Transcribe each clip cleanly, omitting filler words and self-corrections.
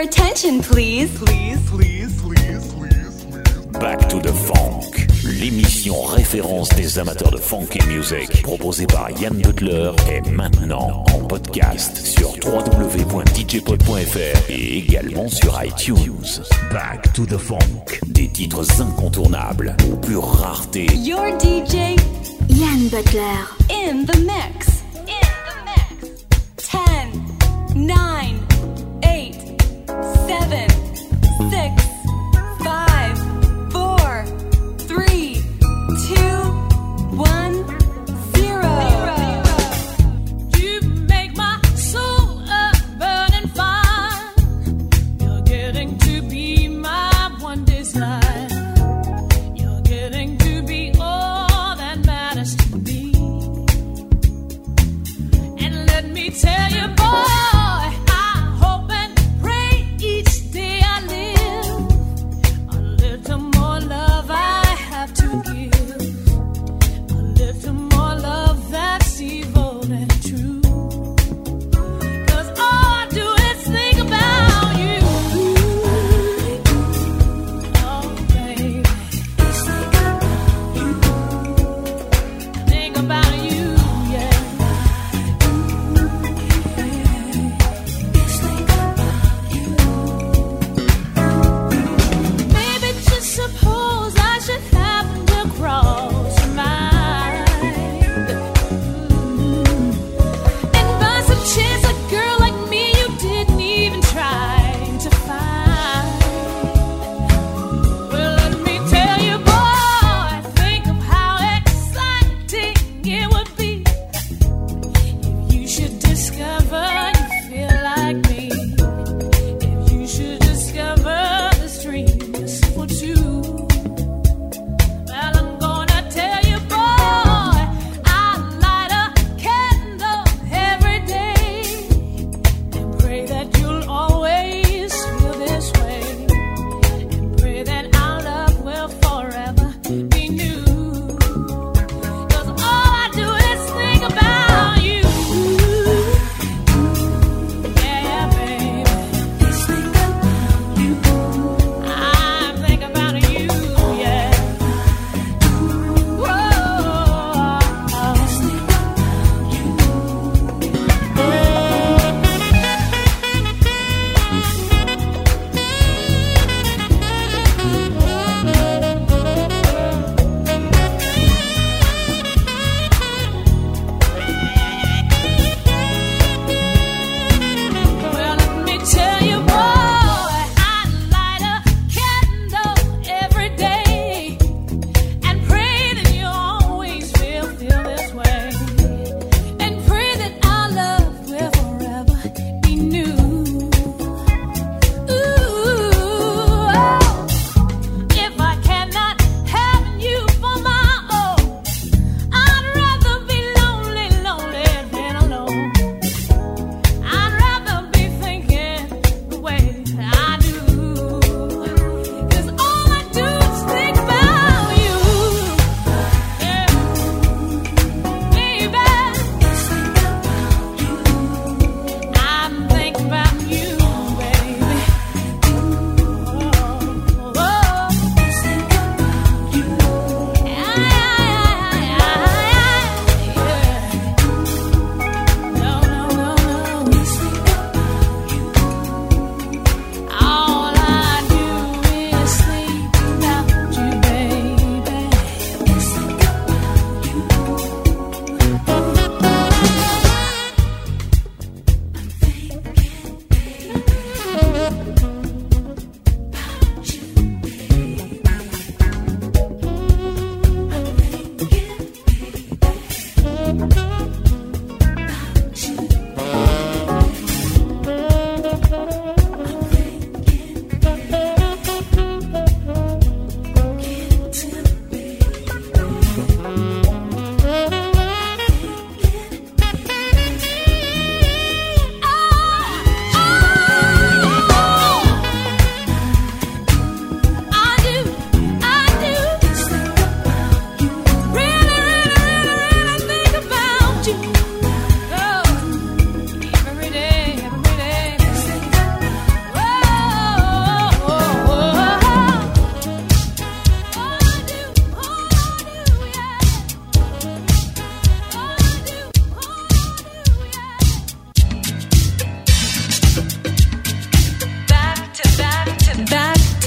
attention, please. Please, please, please, please, please. Back to the Funk, l'émission référence des amateurs de funk et music, proposée par Yann Butler, est maintenant en podcast sur www.djpod.fr et également sur iTunes. Back to the Funk, des titres incontournables, aux pure rareté. Your DJ, Yann Butler, in the mix. In the mix. 10, 9, 8, 7, 6,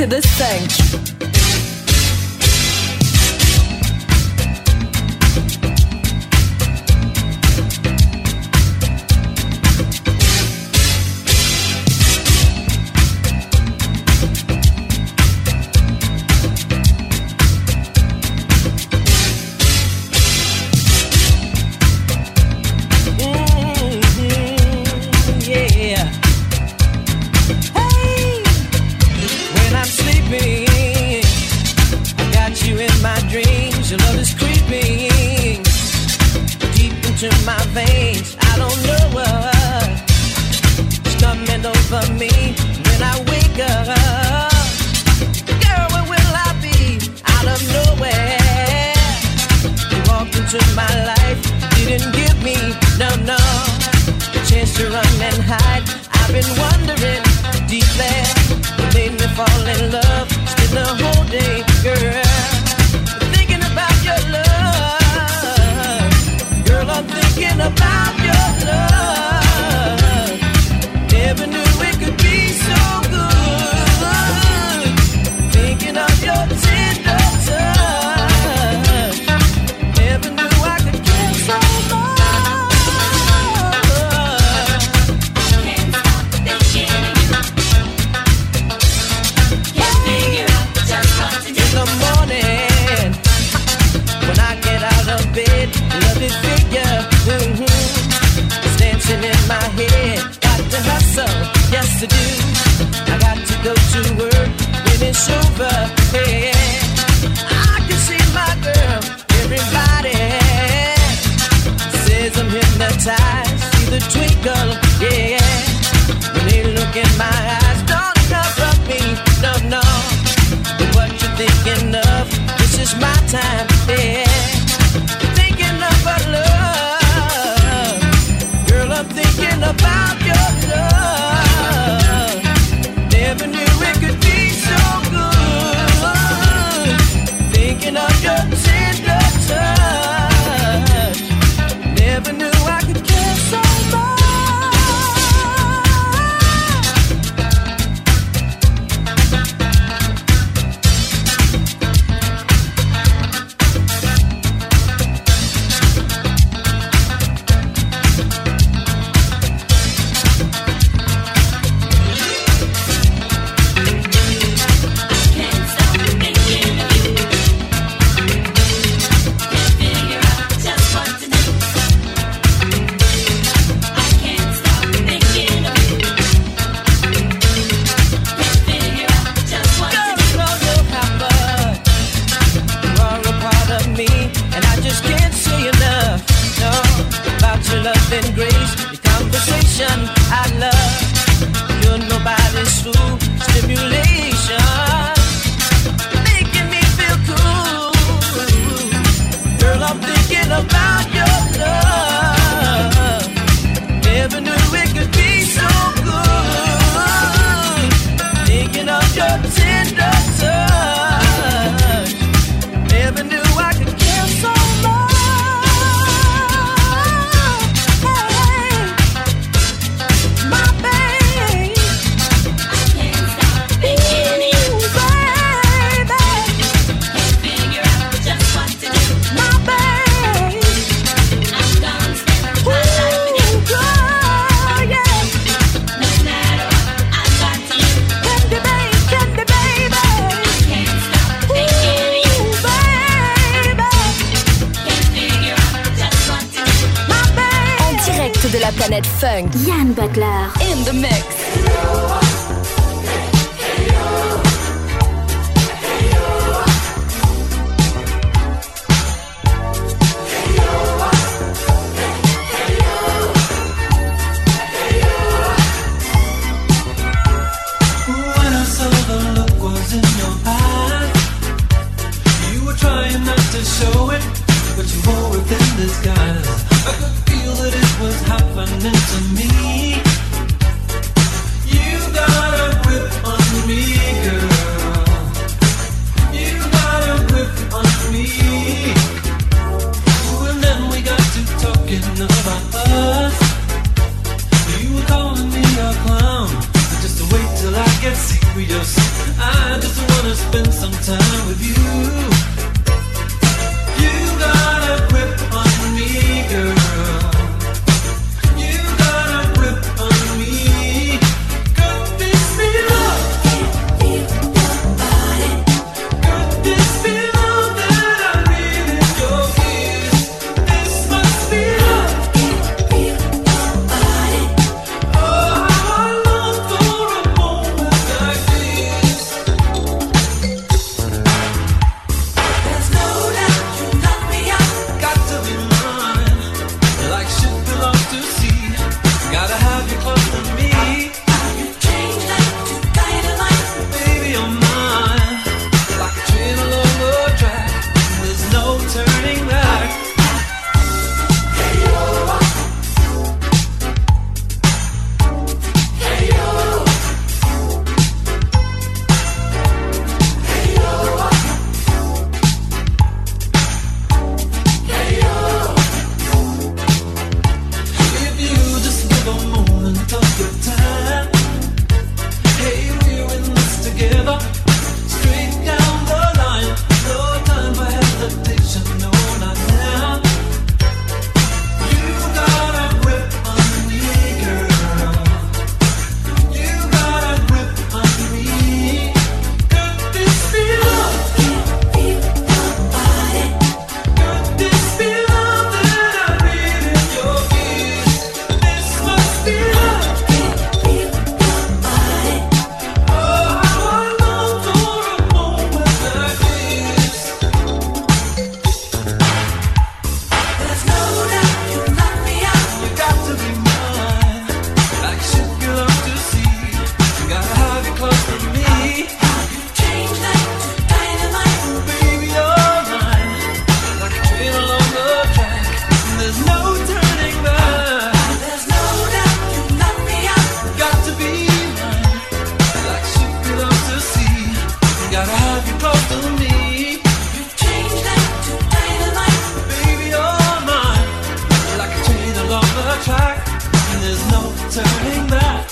c'est de 5. Yann Butler in the mix. To me, you got turning back.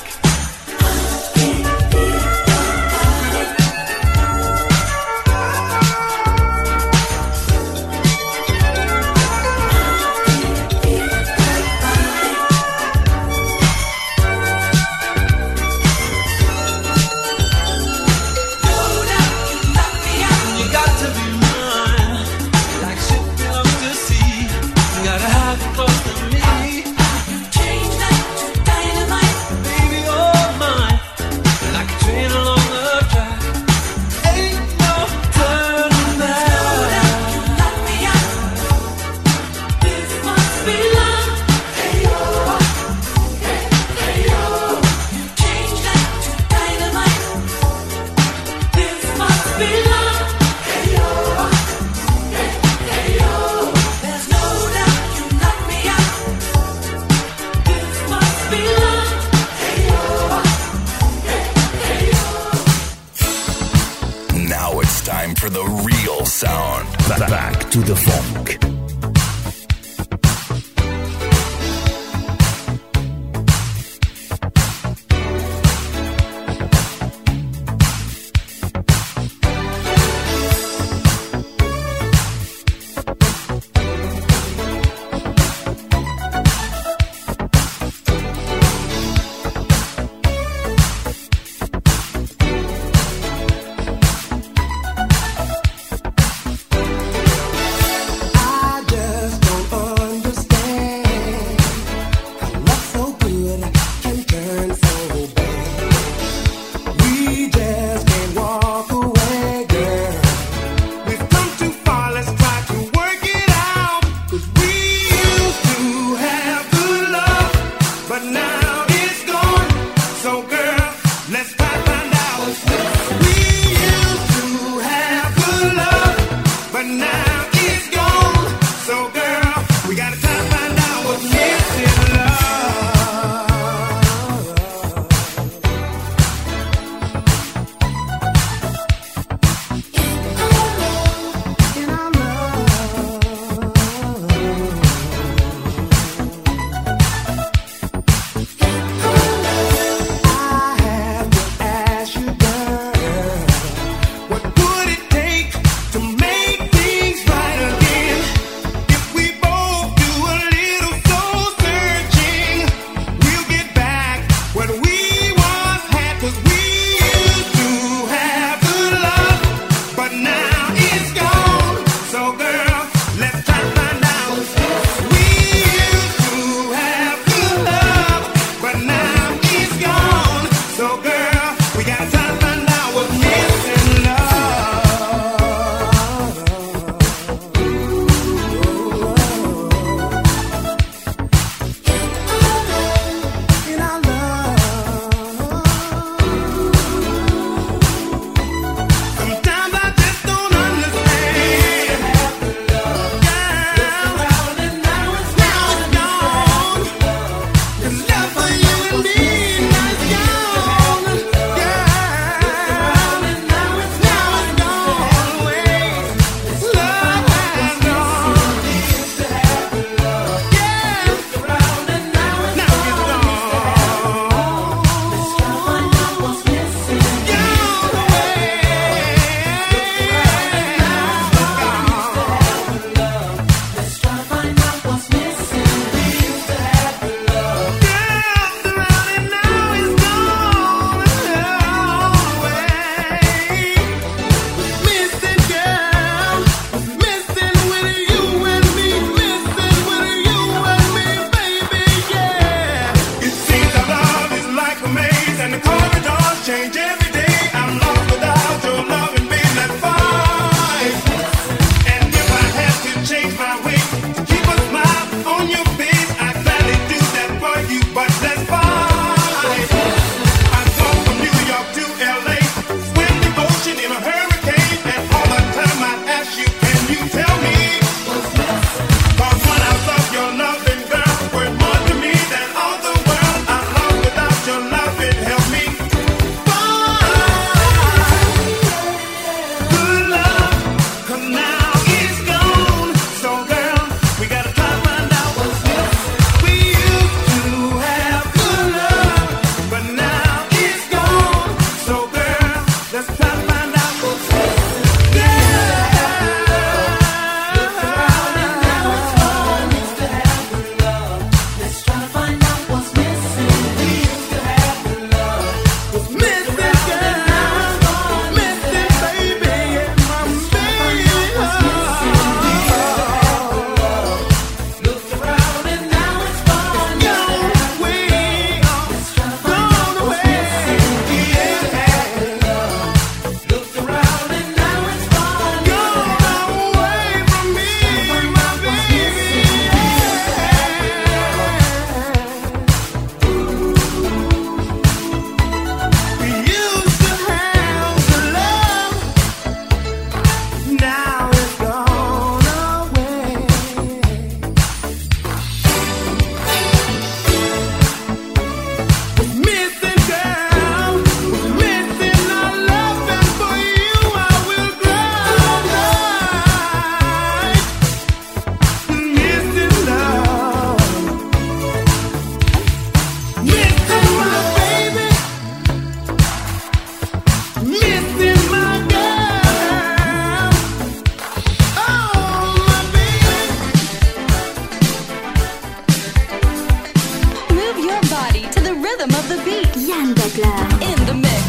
body to the rhythm of the beat. Yann Butler in the mix.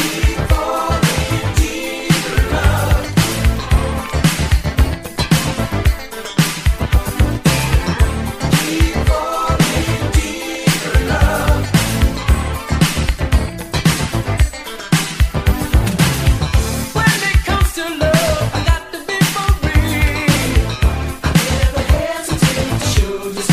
Deep falling, deep love. Deep falling, deep love. When it comes to love, I got to be for real. I never hesitate to show this.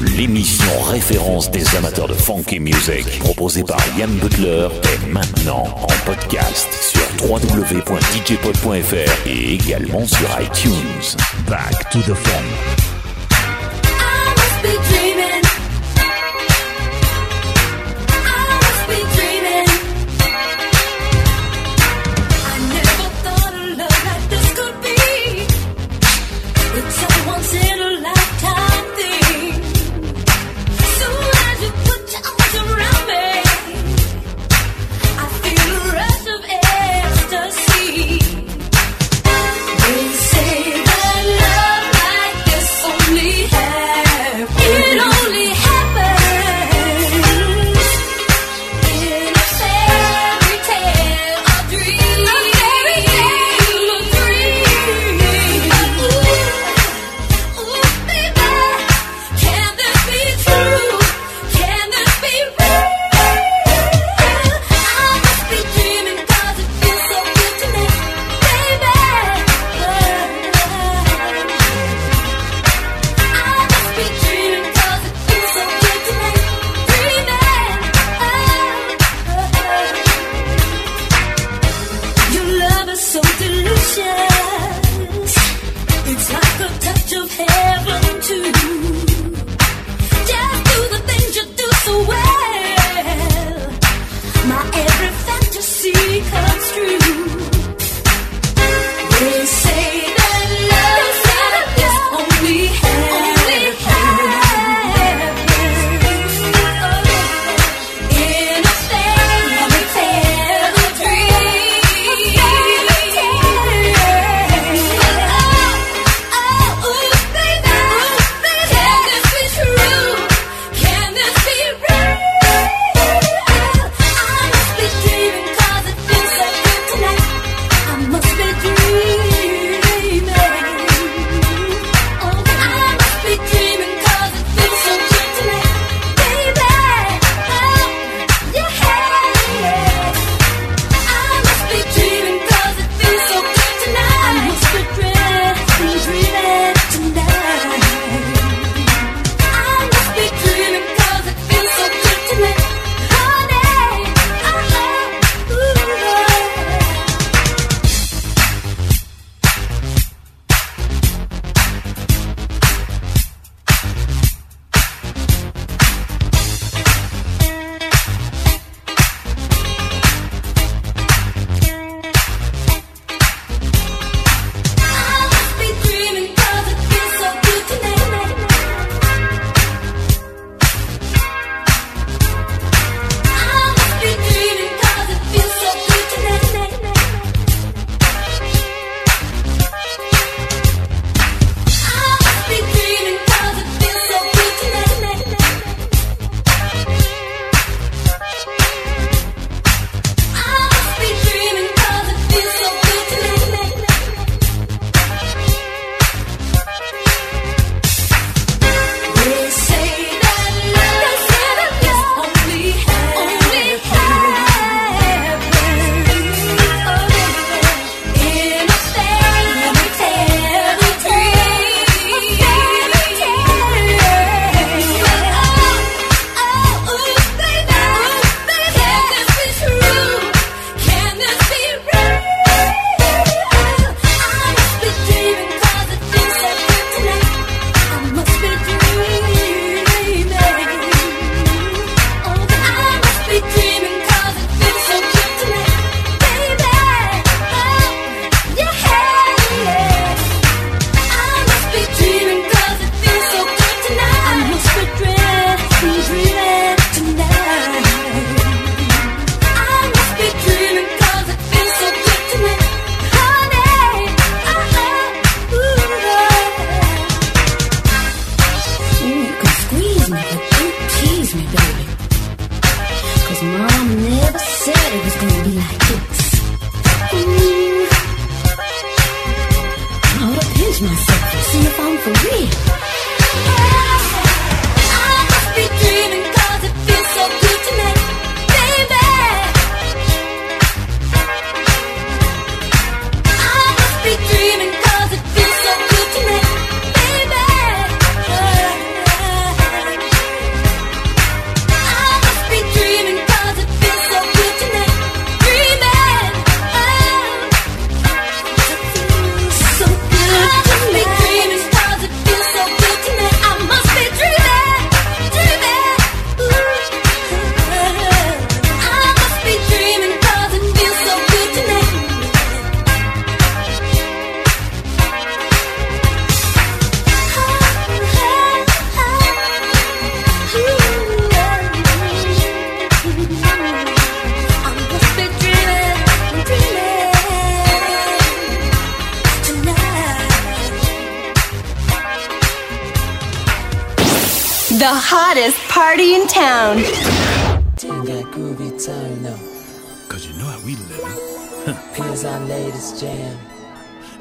L'émission référence des amateurs de funky music proposée par Ian Butler est maintenant en podcast sur www.djpod.fr et également sur iTunes. Back to the Funk. I some delusions. It's like the touch of heaven too. Just do the things you do so well. My every fantasy comes true. They say that love is only heaven.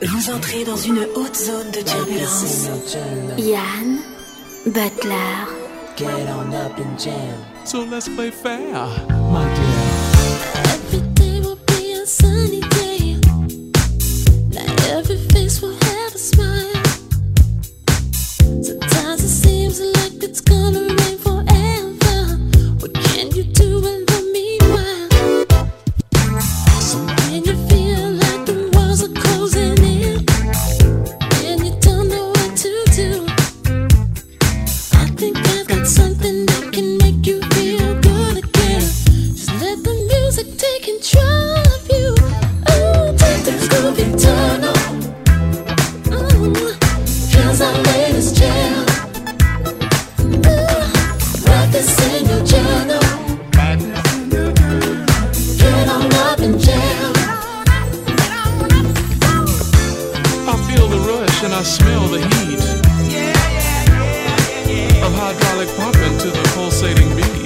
Vous entrez dans une haute zone de turbulence. Yann Butler. Get on up and jam. So let's play fair, my dear. Every day will be a sunny day. Like every face will have a smile. Sometimes it seems like it's gonna rain forever. What can you do in the meanwhile? So when you feel like the and I smell the heat of hydraulic pumping to the pulsating beat.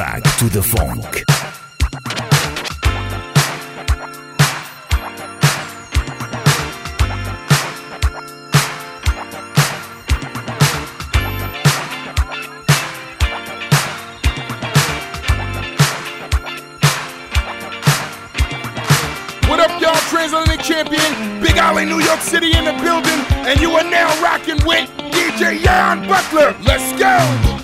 Back to the Funk. What up, y'all? Transatlantic champion, Big Alley, New York City in the building, and you are now rocking with DJ Yann Butler. Let's go!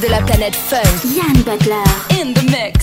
De la planète Funk, Ian Butler in the mix.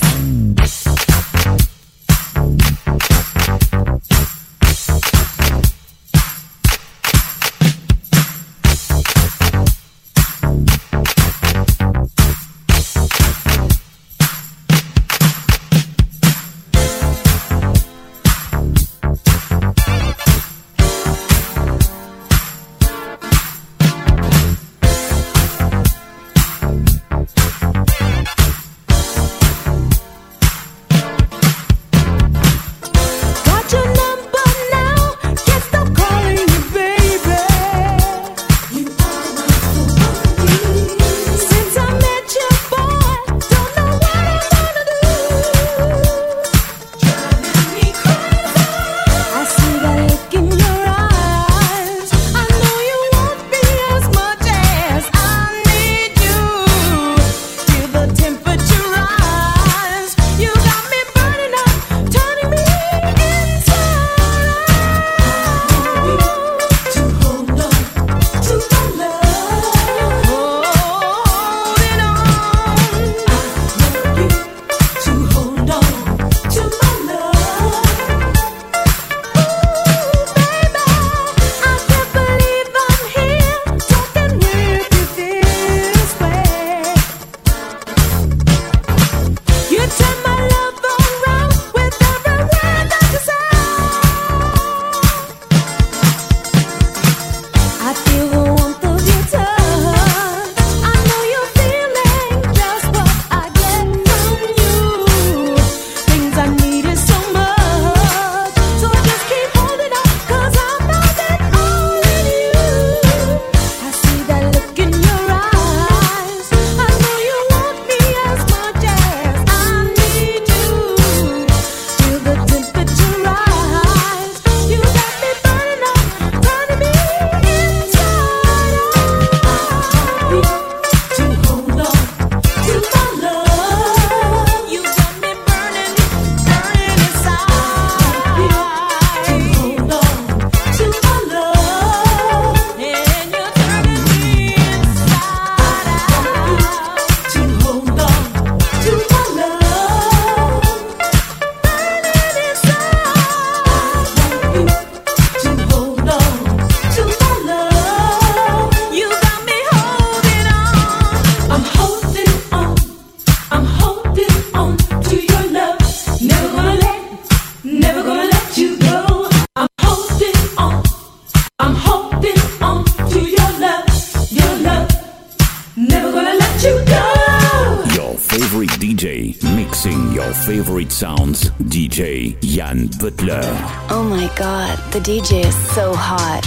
favorite DJ, mixing your favorite sounds, DJ Yann Butler. Oh my God, the DJ is so hot.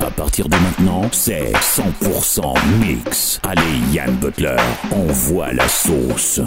À partir de maintenant, rap, c'est 100% mix. Allez, Yann Butler, envoie la sauce.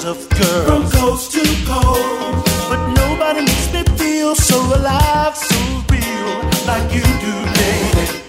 eyes of girls from coast to coast. But nobody makes me feel so alive, so real, like you do, baby.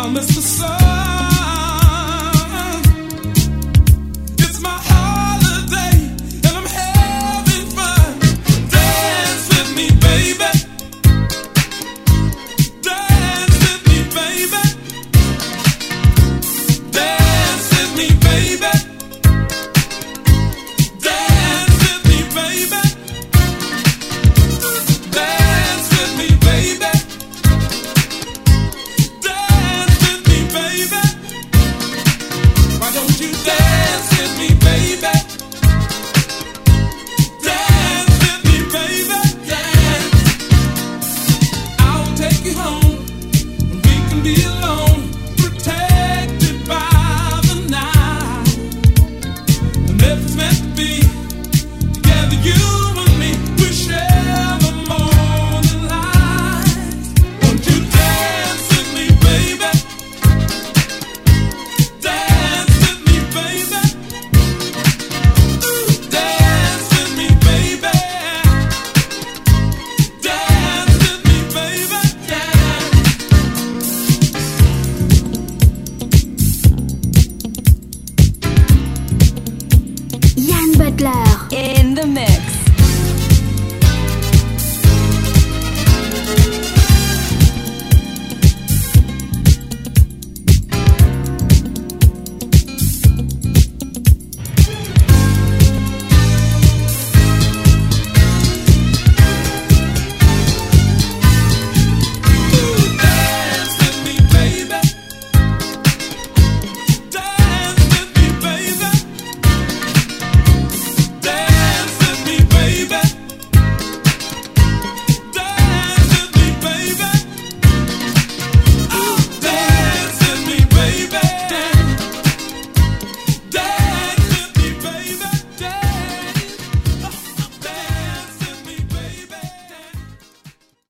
I'll miss the sun.